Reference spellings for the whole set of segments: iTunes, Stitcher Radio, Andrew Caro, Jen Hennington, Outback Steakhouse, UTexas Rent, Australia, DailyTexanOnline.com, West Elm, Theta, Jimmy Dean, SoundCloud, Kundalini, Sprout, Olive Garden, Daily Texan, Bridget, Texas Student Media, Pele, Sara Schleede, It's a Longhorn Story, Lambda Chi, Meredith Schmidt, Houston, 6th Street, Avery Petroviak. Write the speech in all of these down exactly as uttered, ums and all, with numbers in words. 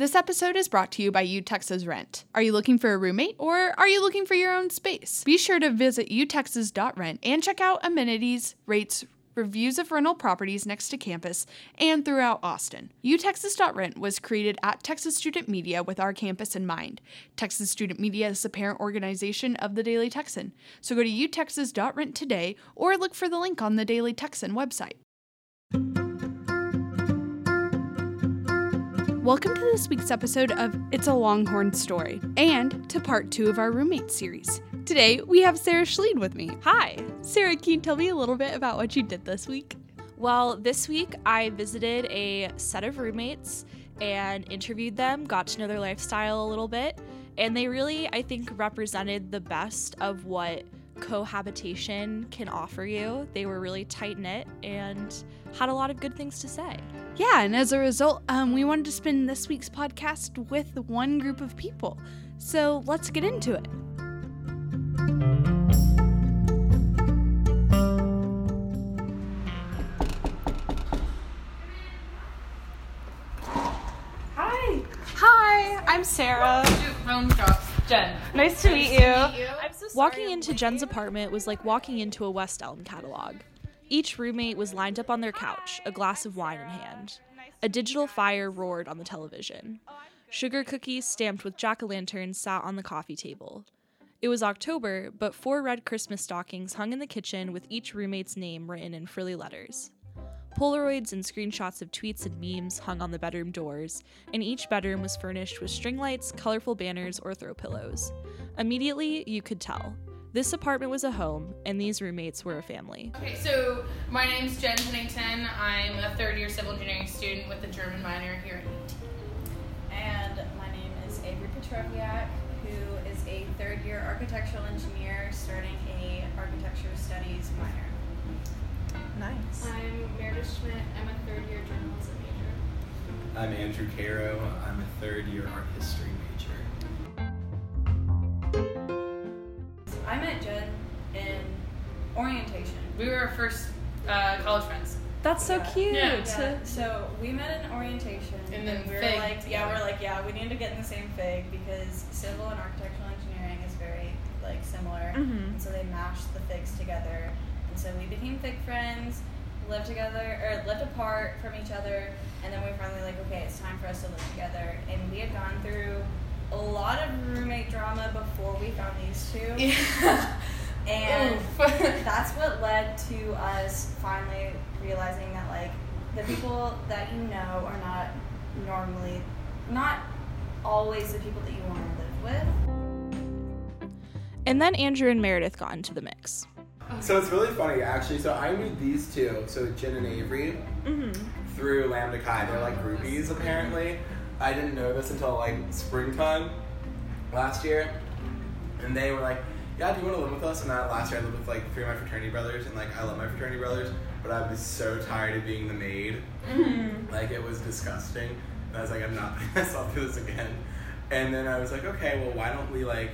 This episode is brought to you by UTexas Rent. Are you looking for a roommate or are you looking for your own space? Be sure to visit utexas dot rent and check out amenities, rates, reviews of rental properties next to campus, and throughout Austin. utexas dot rent was created at Texas Student Media with our campus in mind. Texas Student Media is the parent organization of the Daily Texan, so go to utexas dot rent today or look for the link on the Daily Texan website. Welcome to this week's episode of It's a Longhorn Story, and to part two of our roommate series. Today, we have Sara Schleede with me. Hi. Sara, can you tell me a little bit about what you did this week? Well, this week I visited a set of roommates and interviewed them, got to know their lifestyle a little bit, and they really, I think, represented the best of what cohabitation can offer you. They were really tight-knit and had a lot of good things to say. Yeah, and as a result, um, we wanted to spend this week's podcast with one group of people. So let's get into it. Hi. Hi, I'm Sara. Jen. Nice to nice meet you. To meet you. I'm so sorry, walking into Jen's apartment was like walking into a West Elm catalog. Each roommate was lined up on their couch, a glass of wine in hand. A digital fire roared on the television. Sugar cookies stamped with jack-o'-lanterns sat on the coffee table. It was October, but four red Christmas stockings hung in the kitchen with each roommate's name written in frilly letters. Polaroids and screenshots of tweets and memes hung on the bedroom doors, and each bedroom was furnished with string lights, colorful banners, or throw pillows. Immediately, you could tell. This apartment was a home, and these roommates were a family. Okay, so my name's Jen Hennington. I'm a third-year civil engineering student with a German minor here at U T. And my name is Avery Petroviak, who is a third-year architectural engineer starting a architecture studies minor. Nice. I'm Meredith Schmidt. I'm a third-year journalism major. I'm Andrew Caro. I'm a third-year art history major. So I met Jen in orientation. We were our first uh, college friends. That's so yeah. cute. Yeah. Yeah. So we met in orientation, and then we were fig. like, yeah, we're like, yeah, we need to get in the same fig because civil and architectural engineering is very like similar. Mm-hmm. So they mashed the figs together, and so we became fig friends, lived together or lived apart from each other, and then we were finally like, okay, it's time for us to live together. And we had gone through a lot of roommate drama before we found these two. Yeah. And that's what led to us finally realizing that, like, the people that you know are not normally, not always the people that you want to live with. And then Andrew and Meredith got into the mix. So it's really funny, actually. So I knew these two, so Jen and Avery, mm-hmm. through Lambda Chi. They're, like, groupies, apparently. I didn't know this until, like, springtime last year. And they were like, yeah, do you want to live with us? And I, last year I lived with, like, three of my fraternity brothers, and, like, I love my fraternity brothers, but I was so tired of being the maid. Mm-hmm. Like, it was disgusting. And I was like, I'm not putting myself through this again. And then I was like, okay, well, why don't we, like,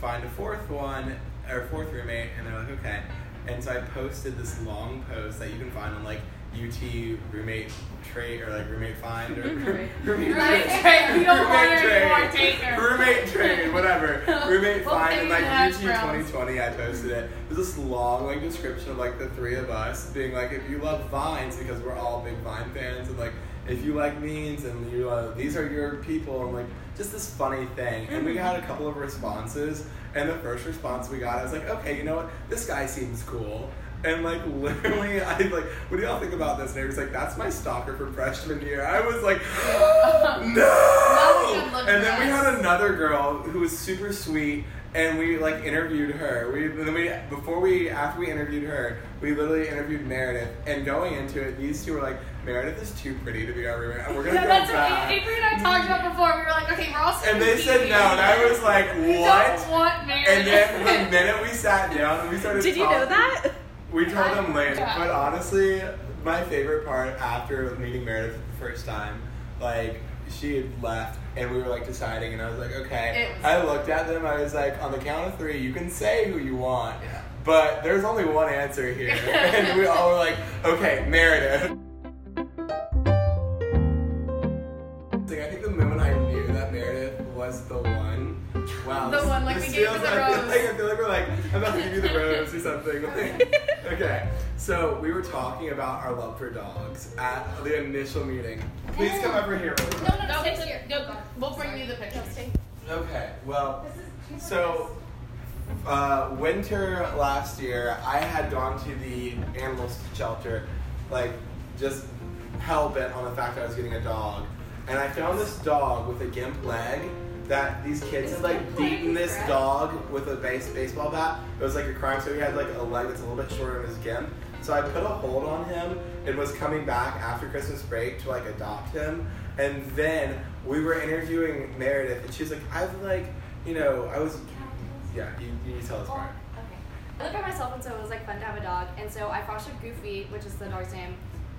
find a fourth one, or fourth roommate? And they're like, okay. And so I posted this long post that you can find on, like, U T roommate trait, or, like, roommate find, or roommate roommate trait. You don't want anymore, take roommate trait, whatever. Roommate well, find, and, like, U T twenty twenty, I posted it. There's this long, like, description of, like, the three of us being, like, if you love vines, because we're all big vine fans, and, like, if you like memes, and you love, these are your people, and, like, just this funny thing. And we got a couple of responses, and the first response we got, I was like, okay, you know what, this guy seems cool. And, like, literally, I was like, what do y'all think about this? And Avery's like, that's my stalker from freshman year. I was like, oh, no! And then we had another girl who was super sweet, and we, like, interviewed her. We and then we before we, after we interviewed her, we literally interviewed Meredith. And going into it, these two were like, Meredith is too pretty to be our roommate. We're going to yeah, go that's back. Avery and I talked about before. We were like, okay, we're all sweet. And they said no, and I was like, what? We don't want Meredith. And then the minute we sat down and we started Did talking. Did you know that? We told them later, yeah. But honestly, my favorite part after meeting Meredith for the first time, like, she had left, and we were, like, deciding, and I was like, okay. Was I looked at them, I was like, on the count of three, you can say who you want, yeah. But there's only one answer here, and we all were like, okay, Meredith. Like, I think the moment I knew was the one. Wow. The one, like we gave you the like, rose. Like, I feel like we're like, I'm about to give you the rose or something. Like, okay. So we were talking about our love for dogs at the initial meeting. Please come over here. No, no, no. Stay here. No, we'll bring you the picture. Okay. Well, so uh, winter last year, I had gone to the animal shelter, like, just hell-bent on the fact that I was getting a dog. And I found this dog with a gimp leg that these kids had like beaten this dog with a base baseball bat. It was like a crime, so he had like a leg that's a little bit shorter than his gimp. So I put a hold on him and was coming back after Christmas break to like adopt him. And then we were interviewing Meredith and she was like, I've like, you know, I was, yeah, you, you need to tell us more. Okay. I lived by myself and so it was like fun to have a dog. And so I fostered Goofy, which is the dog's name,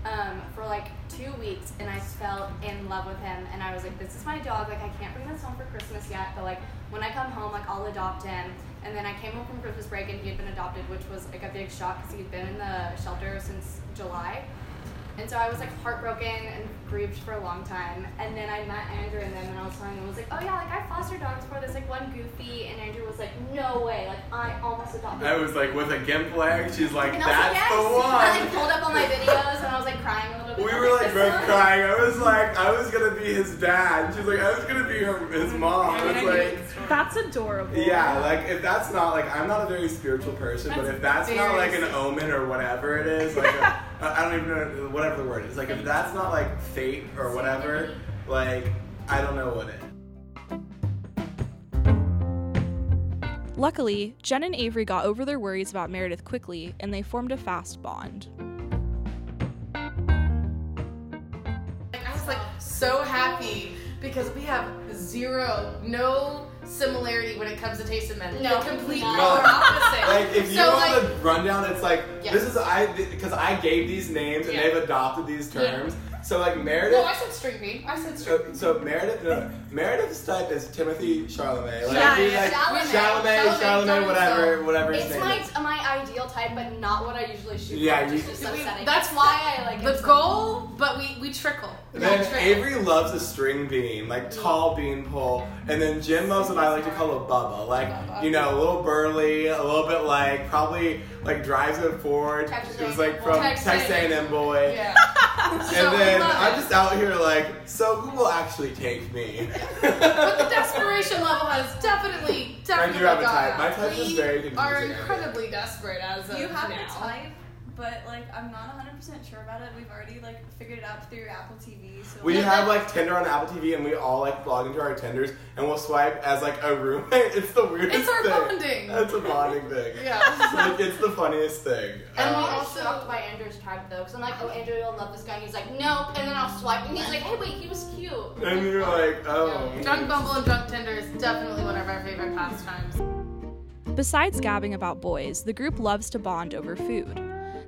um, for like two weeks and I fell in love with him and I was like, this is my dog, like I can't bring this home for Christmas yet, but like when I come home, like I'll adopt him. And then I came home from Christmas break and he had been adopted, which was like a big shock because he'd been in the shelter since July. And so I was like heartbroken and grieved for a long time. And then I met Andrew and them and I was telling them, I was like, oh yeah, like I fostered dogs for this like one Goofy. And Andrew was like, no way, like I almost adopted him. I was like, with a gimp leg, she's like, and that's like, yes. the one. I like pulled up all my videos and I was like crying a little bit. We were like both crying. I was like, I was going to be his dad. She's like, I was going to be her, his mom. I was like, that's adorable. Yeah, like if that's not like, I'm not a very spiritual person, that's but if that's not like an omen or whatever it is, like a, I don't even know, whatever the word is. Like, if that's not, like, fate or whatever, like, I don't know what it is. Luckily, Jen and Avery got over their worries about Meredith quickly, and they formed a fast bond. I was, like, so happy because we have zero, no similarity when it comes to taste and medicine. No, completely well, opposite. Like if you so, want like, the rundown, it's like yes. this is I because th- I gave these names and yeah. they've adopted these terms. Yeah. So like Meredith. No, I said streaky. I said streaky. So, so Meredith, no, no. Meredith's type is Timothée Chalamet. Like, yeah, yeah. Like, Chalamet, Chalamet, Chalamet, Chalamet, whatever, so whatever. His it's name my is. my ideal type, but not what I usually shoot. Yeah, for, you, just we, that's why I like the it goal. So but we we trickle. And then yeah, Avery loves a string bean, like tall bean pole. And then Jim loves what I like to call a bubba. Like, Bubba. You know, a little burly, a little bit like, probably like drives it forward. Texas it was like from Texas A and M boy. Yeah. And then I'm just out here like, so who will actually take me? But the desperation level has definitely, definitely I do have a type. My type we is very confusing. We are incredibly area. desperate as of You have now. a type? But, like, I'm not one hundred percent sure about it. We've already, like, figured it out through Apple T V. So we have, like, Tinder on Apple T V, and we all, like, vlog into our Tinders, and we'll swipe as, like, a roommate. It's the weirdest thing. It's our bonding. It's a bonding thing. Yeah. Like, it's the funniest thing. And um, we also shocked by Andrew's type, though, because I'm like, oh, Andrew, you'll love this guy. And he's like, nope. And then I'll swipe, and he's like, hey, wait, he was cute. And you're like, oh. Yeah. Drunk Bumble and drunk Tinder is definitely one of our favorite pastimes. Besides gabbing about boys, the group loves to bond over food.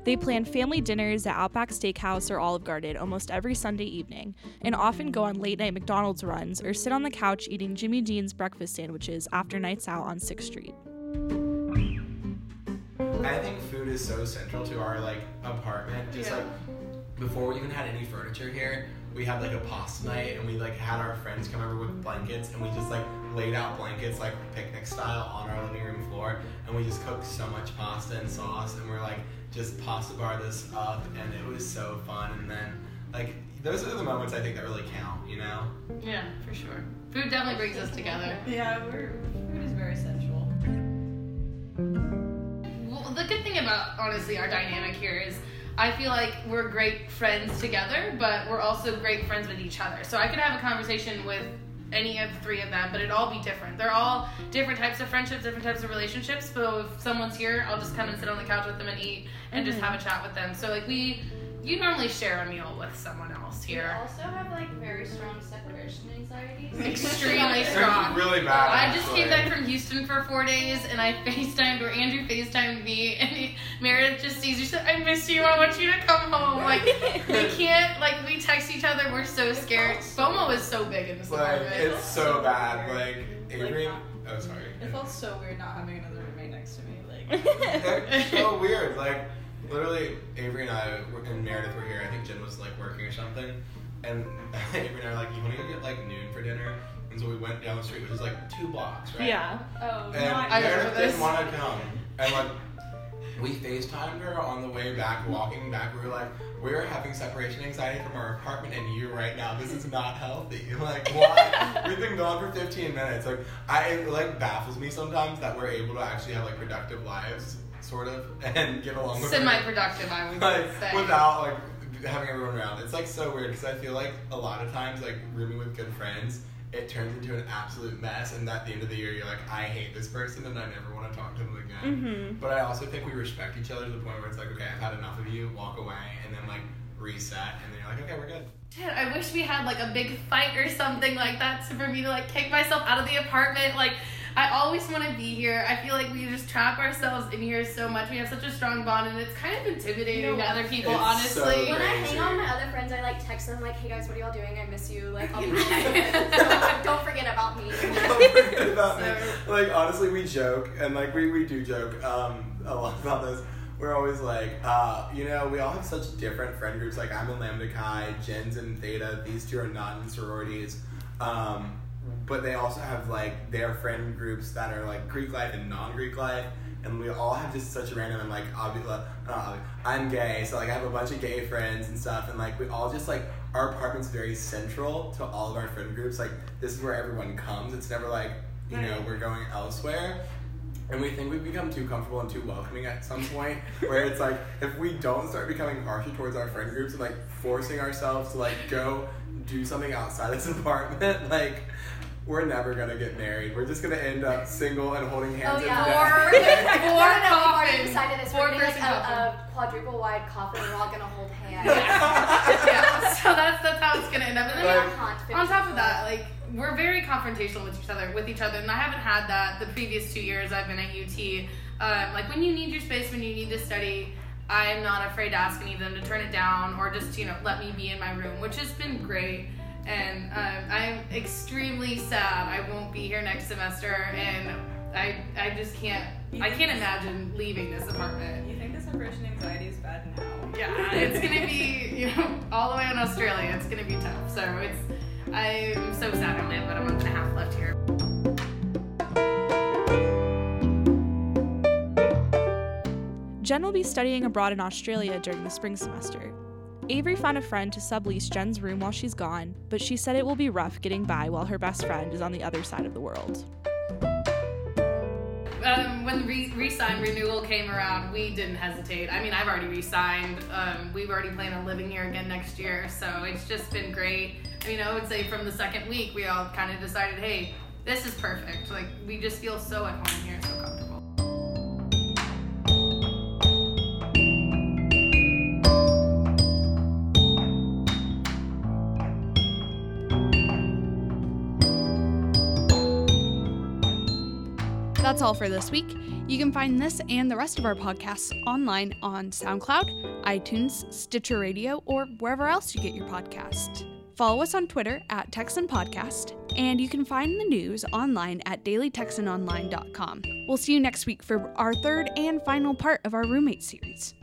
They plan family dinners at Outback Steakhouse or Olive Garden almost every Sunday evening, and often go on late-night McDonald's runs or sit on the couch eating Jimmy Dean's breakfast sandwiches after nights out on sixth street. I think food is so central to our, like, apartment. Just, yeah. like, before we even had any furniture here, we had, like, a pasta night, and we, like, had our friends come over with blankets, and we just, like, laid out blankets, like, picnic-style on our living room floor, and we just cooked so much pasta and sauce, and we're, like, just pasta bar this up, and it was so fun. And then, like, those are the moments I think that really count, you know? Yeah, for sure. Food definitely brings us together. Yeah, we're, food is very sensual. Well, the good thing about, honestly, our dynamic here is I feel like we're great friends together, but we're also great friends with each other. So I could have a conversation with any of the three of them, but it'd all be different. They're all different types of friendships, different types of relationships, so if someone's here, I'll just come and sit on the couch with them and eat and mm-hmm. just have a chat with them. So, like, we, you normally share a meal with someone else here. We also have, like, very strong separation anxiety. Extremely strong. Really bad. I just came back from Houston for four days, and I FaceTimed, or Andrew FaceTimed me, and he, Meredith just sees you, said, I miss you, I want you to come home. Like, we can't, like, we text each other, we're so scared. FOMO is so big in this apartment. Like, it's so bad. Like, Avery, oh, sorry. It felt so weird not having another roommate next to me. Like, it's so weird. Like, literally, Avery and I and Meredith were here. I think Jen was, like, working or something. And Avery and I were like, you want to go get, like, noon for dinner? And so we went down the street, which is like two blocks, right? Yeah. Oh, and not Meredith didn't want to come. And like, we FaceTimed her on the way back, walking back. We were like, we're having separation anxiety from our apartment and you right now. This is not healthy. Like, why? We've been gone for fifteen minutes. Like, I, it like baffles me sometimes that we're able to actually have like productive lives, sort of, and get along with semi-productive, I would like, say. Without like having everyone around. It's like so weird because I feel like a lot of times like rooming with good friends, it turns into an absolute mess, and at the end of the year, you're like, I hate this person, and I never want to talk to them again. Mm-hmm. But I also think we respect each other to the point where it's like, okay, I've had enough of you, walk away, and then, like, reset, and then you're like, okay, we're good. Dude, I wish we had, like, a big fight or something like that for me to, like, kick myself out of the apartment. Like, I always want to be here. I feel like we just trap ourselves in here so much. We have such a strong bond, and it's kind of intimidating you know, to other people, honestly. So when I hang out with my other friends, I like text them like, "Hey guys, what are y'all doing? I miss you. Like, I'll be like, don't forget about me." Don't forget about so. me. Like, honestly, we joke, and like we, we do joke um, a lot about this. We're always like, uh, you know, we all have such different friend groups. Like, I'm in Lambda Chi, Jen's in Theta. These two are not in sororities. Um, But they also have, like, their friend groups that are, like, Greek life and non-Greek life. And we all have just such a random, and, like, obvi- uh, uh, I'm gay. So, like, I have a bunch of gay friends and stuff. And, like, we all just, like, our apartment's very central to all of our friend groups. Like, this is where everyone comes. It's never, like, you right. know, we're going elsewhere. And we think we've become too comfortable and too welcoming at some point where it's, like, if we don't start becoming harsher towards our friend groups and, like, forcing ourselves to, like, go do something outside this apartment, like... We're never going to get married. We're just going to end up single and holding hands. Oh, yeah. Or, or coffin. We decided this. We're going to like a, a quadruple wide coffin. We're all going to hold hands. Yeah. yeah. So that's, that's how it's going to end up. And then like, on top of that, like, we're very confrontational with each other, with each other. And I haven't had that the previous two years I've been at U T. Um, like, when you need your space, when you need to study, I'm not afraid to ask any of them to turn it down or just, you know, let me be in my room, which has been great. And um, I'm extremely sad I won't be here next semester, and I I just can't, I can't imagine leaving this apartment. You think the separation anxiety is bad now? Yeah, it's going to be, you know, all the way in Australia, it's going to be tough. So it's, I'm so sad I only have about a month and a half left here. Jen will be studying abroad in Australia during the spring semester. Avery found a friend to sublease Jen's room while she's gone, but she said it will be rough getting by while her best friend is on the other side of the world. Um, when the re- re-sign renewal came around, we didn't hesitate. I mean, I've already re-signed. Um, we've already planned on living here again next year, so it's just been great. I mean, I would say from the second week, we all kind of decided, hey, this is perfect. Like, we just feel so at home here, so comfortable. That's all for this week. You can find this and the rest of our podcasts online on SoundCloud, iTunes, Stitcher Radio, or wherever else you get your podcast. Follow us on Twitter at Texan Podcast, and you can find the news online at Daily Texan Online dot com. We'll see you next week for our third and final part of our roommate series.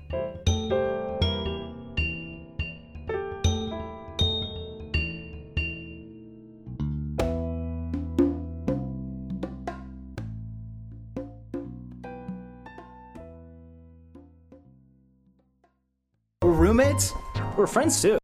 Roommates? We're friends too.